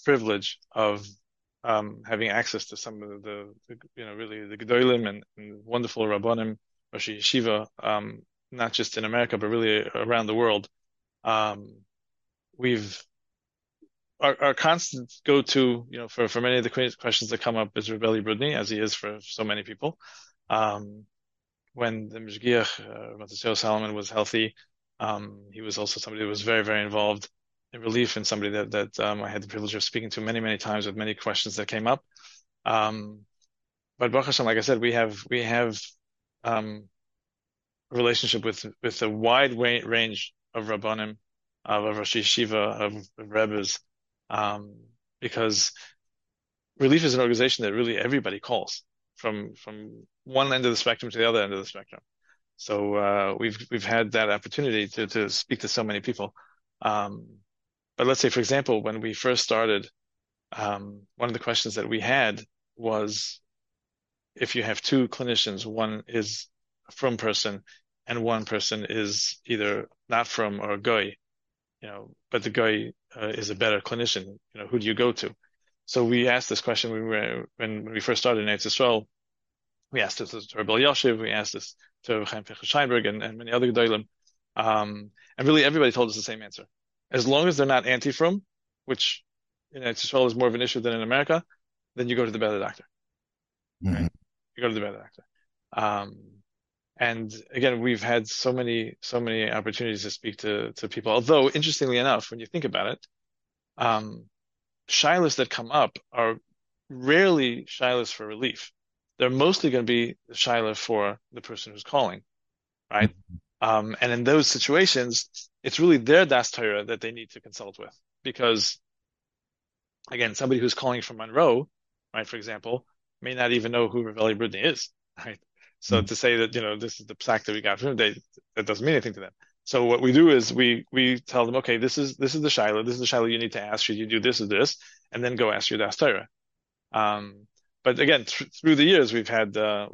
privilege of having access to some of the Gedolim and wonderful Rabbonim, Rosh Yeshiva, not just in America, but really around the world. Our constant go-to, for many of the questions that come up is Rav Elya Brudny, as he is for so many people. When the Mishgiach, Matisyahu Salomon, was healthy, he was also somebody that was very, very involved in relief, and somebody that I had the privilege of speaking to many, many times with many questions that came up. But Baruch Hashem, like I said, we have a relationship with a wide range of Rabbanim, of Rosh Yeshiva, of Rebbes, because Relief is an organization that really everybody calls from one end of the spectrum to the other end of the spectrum. So we've had that opportunity to speak to so many people. But let's say, for example, when we first started, one of the questions that we had was, if you have two clinicians, one is from person and one person is either not from or goy, but the guy is a better clinician. Who do you go to? So we asked this question when we first started in Eretz Yisrael. We asked this to Rabel Yoshev. We asked this to Chaim Fechel Scheinberg and many other Gedolim. And really everybody told us the same answer. As long as they're not anti-from, which in Eretz Yisrael is more of an issue than in America, then you go to the better doctor. Mm-hmm. Right? You go to the better doctor. And again, we've had so many opportunities to speak to people. Although, interestingly enough, when you think about it, shilas that come up are rarely shilas for relief. They're mostly going to be the shilas for the person who's calling, right? And in those situations, it's really their das Torah that they need to consult with. Because, again, somebody who's calling from Monroe, right, for example, may not even know who Rav Elya Brudny is, right? So to say that, this is the psak that we got from him, that doesn't mean anything to them. So what we do is we tell them, okay, this is the shiloh. This is the shiloh you need to ask. Should you do this, and then go ask your das Torah. But again, through the years, we've had a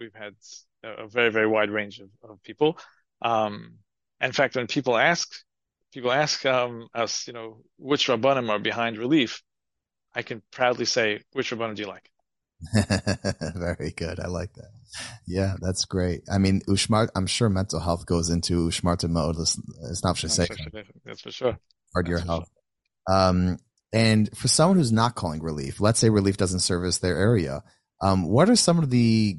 very, very wide range of people. In fact, when people ask us, which rabbanim are behind relief, I can proudly say, which rabbanim do you like? Very good. I like that. Yeah, that's great. I mean, I'm sure mental health goes into Ushmarta mode. It's not for sure. That's for sure. Part your health. Sure. And for someone who's not calling relief, let's say relief doesn't service their area. What are some of the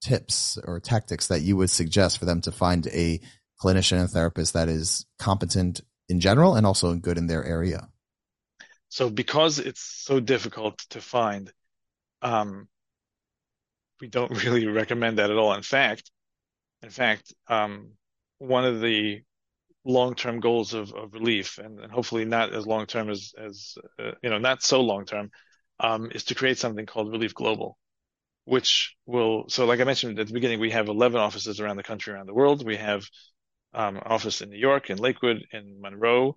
tips or tactics that you would suggest for them to find a clinician and therapist that is competent in general and also good in their area? So because it's so difficult to find, we don't really recommend that at all. In fact, one of the long-term goals of relief, and hopefully not as long-term as not so long-term, is to create something called Relief Global, which will, so like I mentioned at the beginning, we have 11 offices around the country, around the world. We have office in New York, in Lakewood, in Monroe,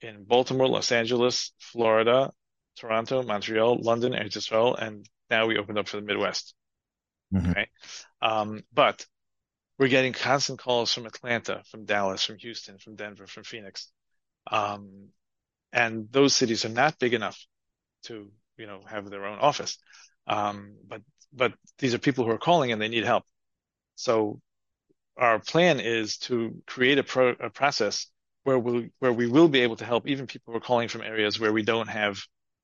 in Baltimore, Los Angeles, Florida, Toronto, Montreal, London, and Israel, and now we opened up for the Midwest. Mm-hmm. Okay, but we're getting constant calls from Atlanta, from Dallas, from Houston, from Denver, from Phoenix, and those cities are not big enough to, you know, have their own office. But these are people who are calling and they need help. So our plan is to create a process where we will be able to help even people who are calling from areas where we don't have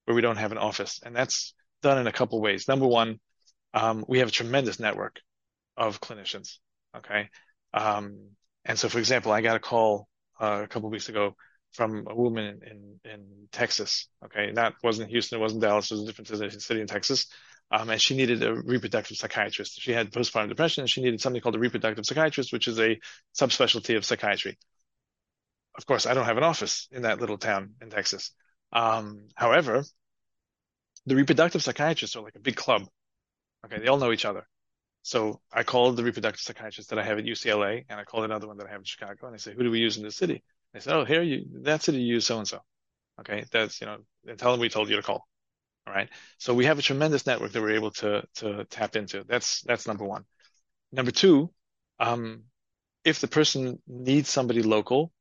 an office, and that's done in a couple ways. Number one, we have a tremendous network of clinicians. Okay, and so for example, I got a call a couple of weeks ago from a woman in Texas. Okay, wasn't Houston, it wasn't Dallas, it was a different city in Texas. And she needed a reproductive psychiatrist. She had postpartum depression, and she needed something called a reproductive psychiatrist, which is a subspecialty of psychiatry. Of course, I don't have an office in that little town in Texas. However, the reproductive psychiatrists are like a big club. Okay, they all know each other. So I called the reproductive psychiatrist that I have at UCLA, and I called another one that I have in Chicago, and I said, who do we use in this city? They said, oh, that city you use so-and-so. Okay, that's, you know, and tell them we told you to call. All right. So we have a tremendous network that we're able to tap into. That's number one. Number two, if the person needs somebody local,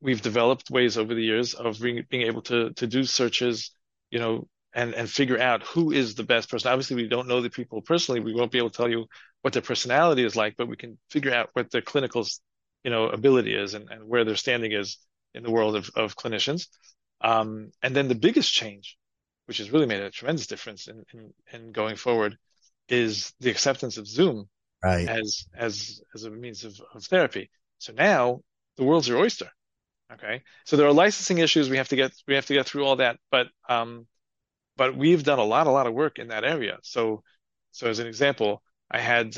we've developed ways over the years of being able to do searches, you know, and figure out who is the best person. Obviously, we don't know the people personally. We won't be able to tell you what their personality is like, but we can figure out what their clinical, you know, ability is and where their standing is in the world of clinicians. And then the biggest change, which has really made a tremendous difference in going forward, is the acceptance of Zoom right. as a means of therapy. So now the world's your oyster. Okay. So there are licensing issues we have to get through all that, but we've done a lot of work in that area. So as an example, I had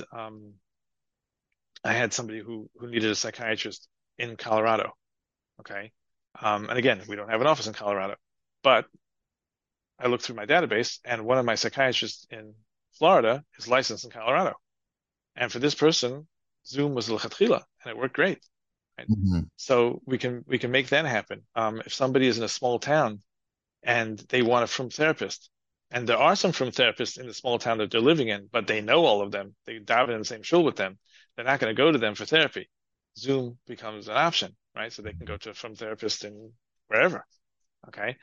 somebody who needed a psychiatrist in Colorado. Okay. And again, we don't have an office in Colorado, but I looked through my database, and one of my psychiatrists in Florida is licensed in Colorado. And for this person, Zoom was l'chatchila, and it worked great. Right? Mm-hmm. So we can make that happen. If somebody is in a small town and they want a from therapist, and there are some from therapists in the small town that they're living in, but they know all of them, they dive in the same shul with them, they're not going to go to them for therapy. Zoom becomes an option, right? So they can go to a from therapist in wherever. Okay.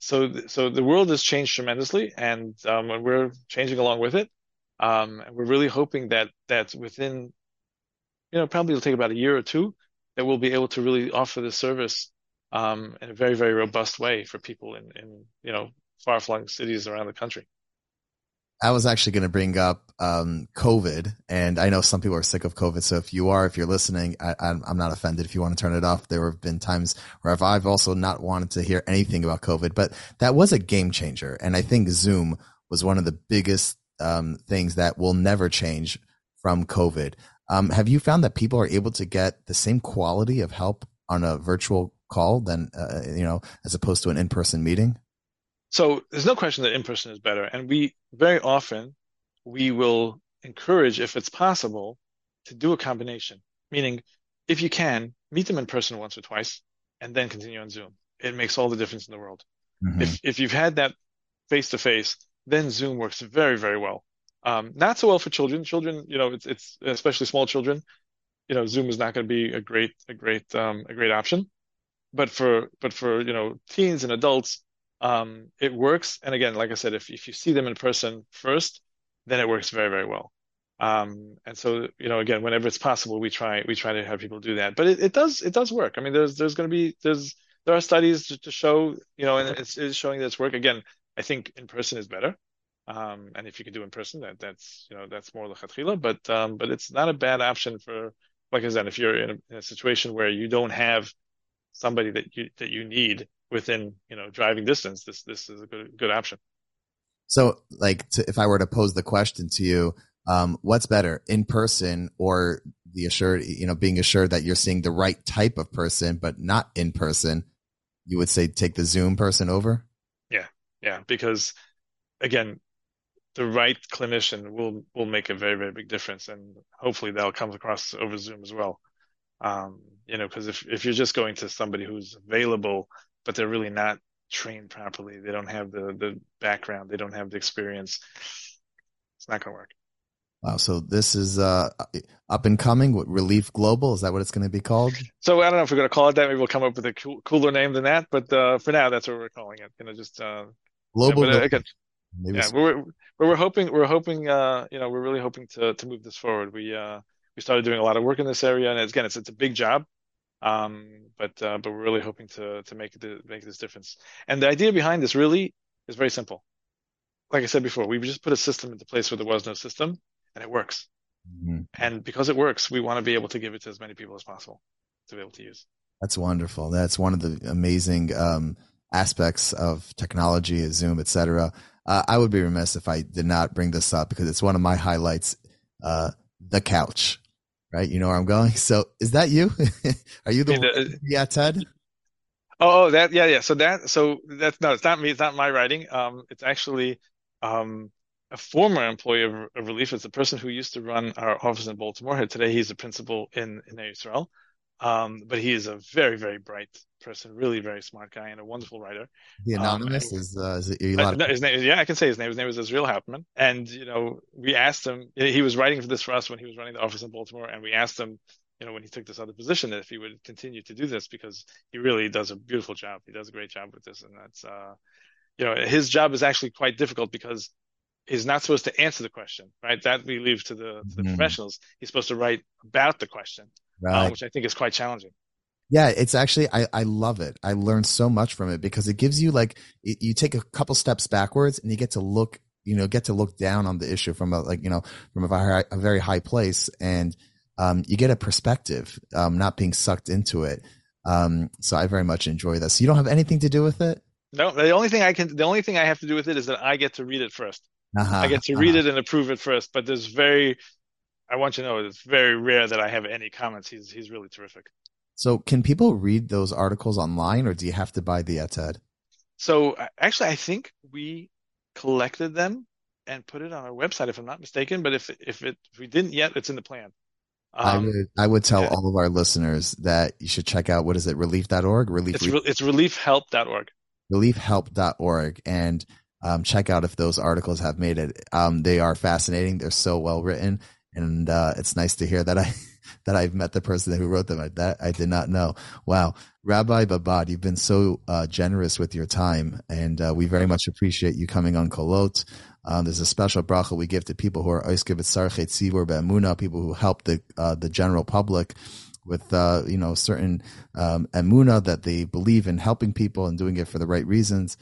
So the world has changed tremendously, and we're changing along with it. And we're really hoping that within, you know, probably it'll take about a year or two, that we'll be able to really offer this service in a very, very robust way for people in you know, far-flung cities around the country. I was actually going to bring up COVID, and I know some people are sick of COVID. So if you're listening, I'm not offended if you want to turn it off. There have been times where I've also not wanted to hear anything about COVID, but that was a game changer. And I think Zoom was one of the biggest things that will never change from COVID. Have you found that people are able to get the same quality of help on a virtual call than, you know, as opposed to an in-person meeting? So there's no question that in-person is better. And we will encourage, if it's possible, to do a combination. Meaning, if you can, meet them in person once or twice and then continue on Zoom. It makes all the difference in the world. Mm-hmm. If you've had that face-to-face, then Zoom works very, very well. Not so well for children. Children, you know, it's especially small children, you know, Zoom is not going to be a great option. But for you know, teens and adults, it works. And again, like I said, if you see them in person first, then it works very, very well. And so, you know, again, whenever it's possible, we try to have people do that, but it does work. I mean, there are studies to show, you know, and it's showing that it's work. Again, I think in person is better. And if you can do in person, that's, you know, that's more l'chatchila, but it's not a bad option for, like I said, if you're in a situation where you don't have somebody that you need within, you know, driving distance, this is a good option. So, like, if I were to pose the question to you, what's better, in person or the assured, you know, being assured that you're seeing the right type of person, but not in person, you would say take the Zoom person over? Yeah, because again, the right clinician will make a very, very big difference, and hopefully that'll come across over Zoom as well. Because if you're just going to somebody who's available, but they're really not trained properly, they don't have the background, they don't have the experience, it's not going to work. Wow. So this is up and coming. What, Relief Global? Is that what it's going to be called? So I don't know if we're going to call it that. Maybe we'll come up with a cooler name than that. But for now, that's what we're calling it. Global. Yeah, we're hoping. We're really hoping to move this forward. We started doing a lot of work in this area, and again, it's a big job. But we're really hoping to make this difference. And the idea behind this really is very simple. Like I said before, we've just put a system into place where there was no system. And it works. Mm-hmm. And because it works, we want to be able to give it to as many people as possible to be able to use. That's wonderful. That's one of the amazing aspects of technology, Zoom, et cetera. I would be remiss if I did not bring this up because it's one of my highlights, the couch, right? You know where I'm going. So is that you? Are you the Ted? Oh, that, yeah. So it's not me. It's not my writing. It's actually, a former employee of Relief is the person who used to run our office in Baltimore. Today, he's a principal in Israel. But he is a very, very bright person, really very smart guy and a wonderful writer. The anonymous is a lot of his name. Yeah, I can say his name. His name is Israel Hauptman. And, we asked him, he was writing for this for us when he was running the office in Baltimore. And we asked him, when he took this other position, that if he would continue to do this, because he really does a beautiful job. He does a great job with this. And that's, his job is actually quite difficult because he's not supposed to answer the question, right? That we leave to the professionals. He's supposed to write about the question, right. Which I think is quite challenging. Yeah, it's actually, I love it. I learned so much from it because it gives you you take a couple steps backwards and you get to look, down on the issue from a very high place, and you get a perspective, not being sucked into it. So I very much enjoy this. So you don't have anything to do with it? No, the only thing I have to do with it is that I get to read it first. Uh-huh, I get to read it and approve it first, but I want you to know, it's very rare that I have any comments. He's really terrific. So can people read those articles online, or do you have to buy the Eted? So actually, I think we collected them and put it on our website, if I'm not mistaken, but if we didn't yet, it's in the plan. I would tell all of our listeners that you should check out, what is it, relief.org? It's reliefhelp.org. Reliefhelp.org. And check out if those articles have made it. They are fascinating. They're so well written, and it's nice to hear that I've met the person who wrote them. That I did not know. Wow, Rabbi Babad, you've been so generous with your time, and we very much appreciate you coming on Kolot. There's a special bracha we give to people who are people who help the general public with certain emuna that they believe in, helping people and doing it for the right reasons.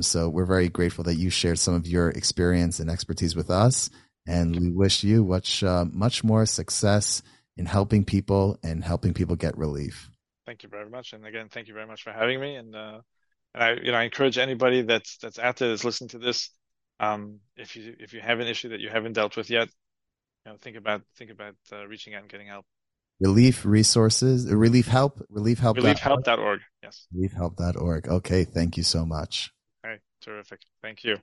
So we're very grateful that you shared some of your experience and expertise with us, and we wish you much more success in helping people get relief. Thank you very much. And again, thank you very much for having me. And, I encourage anybody that's out there that's listening to this. If you have an issue that you haven't dealt with yet, think about reaching out and getting help. Relief Resources, reliefhelp.org. Yes. Reliefhelp.org. Okay. Thank you so much. All right. Terrific. Thank you.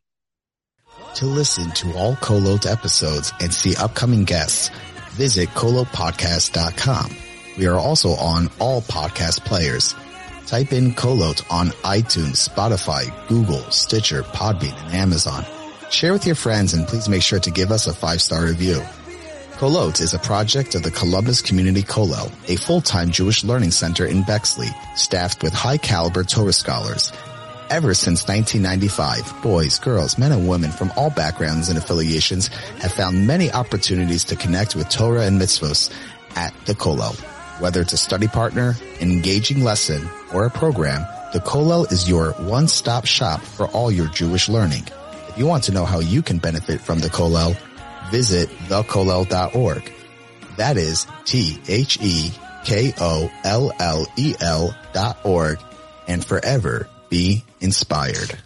To listen to all Kolot episodes and see upcoming guests, visit kolotpodcast.com. We are also on all podcast players. Type in Kolot on iTunes, Spotify, Google, Stitcher, Podbean, and Amazon. Share with your friends, and please make sure to give us a 5-star review. Kolot is a project of the Columbus Community Kolel, a full-time Jewish learning center in Bexley, staffed with high-caliber Torah scholars. Ever since 1995, boys, girls, men, and women from all backgrounds and affiliations have found many opportunities to connect with Torah and mitzvos at the Kolel. Whether it's a study partner, an engaging lesson, or a program, the Kolel is your one-stop shop for all your Jewish learning. If you want to know how you can benefit from the Kolel, visit thekollel.org. That is thekollel.org. And forever be inspired.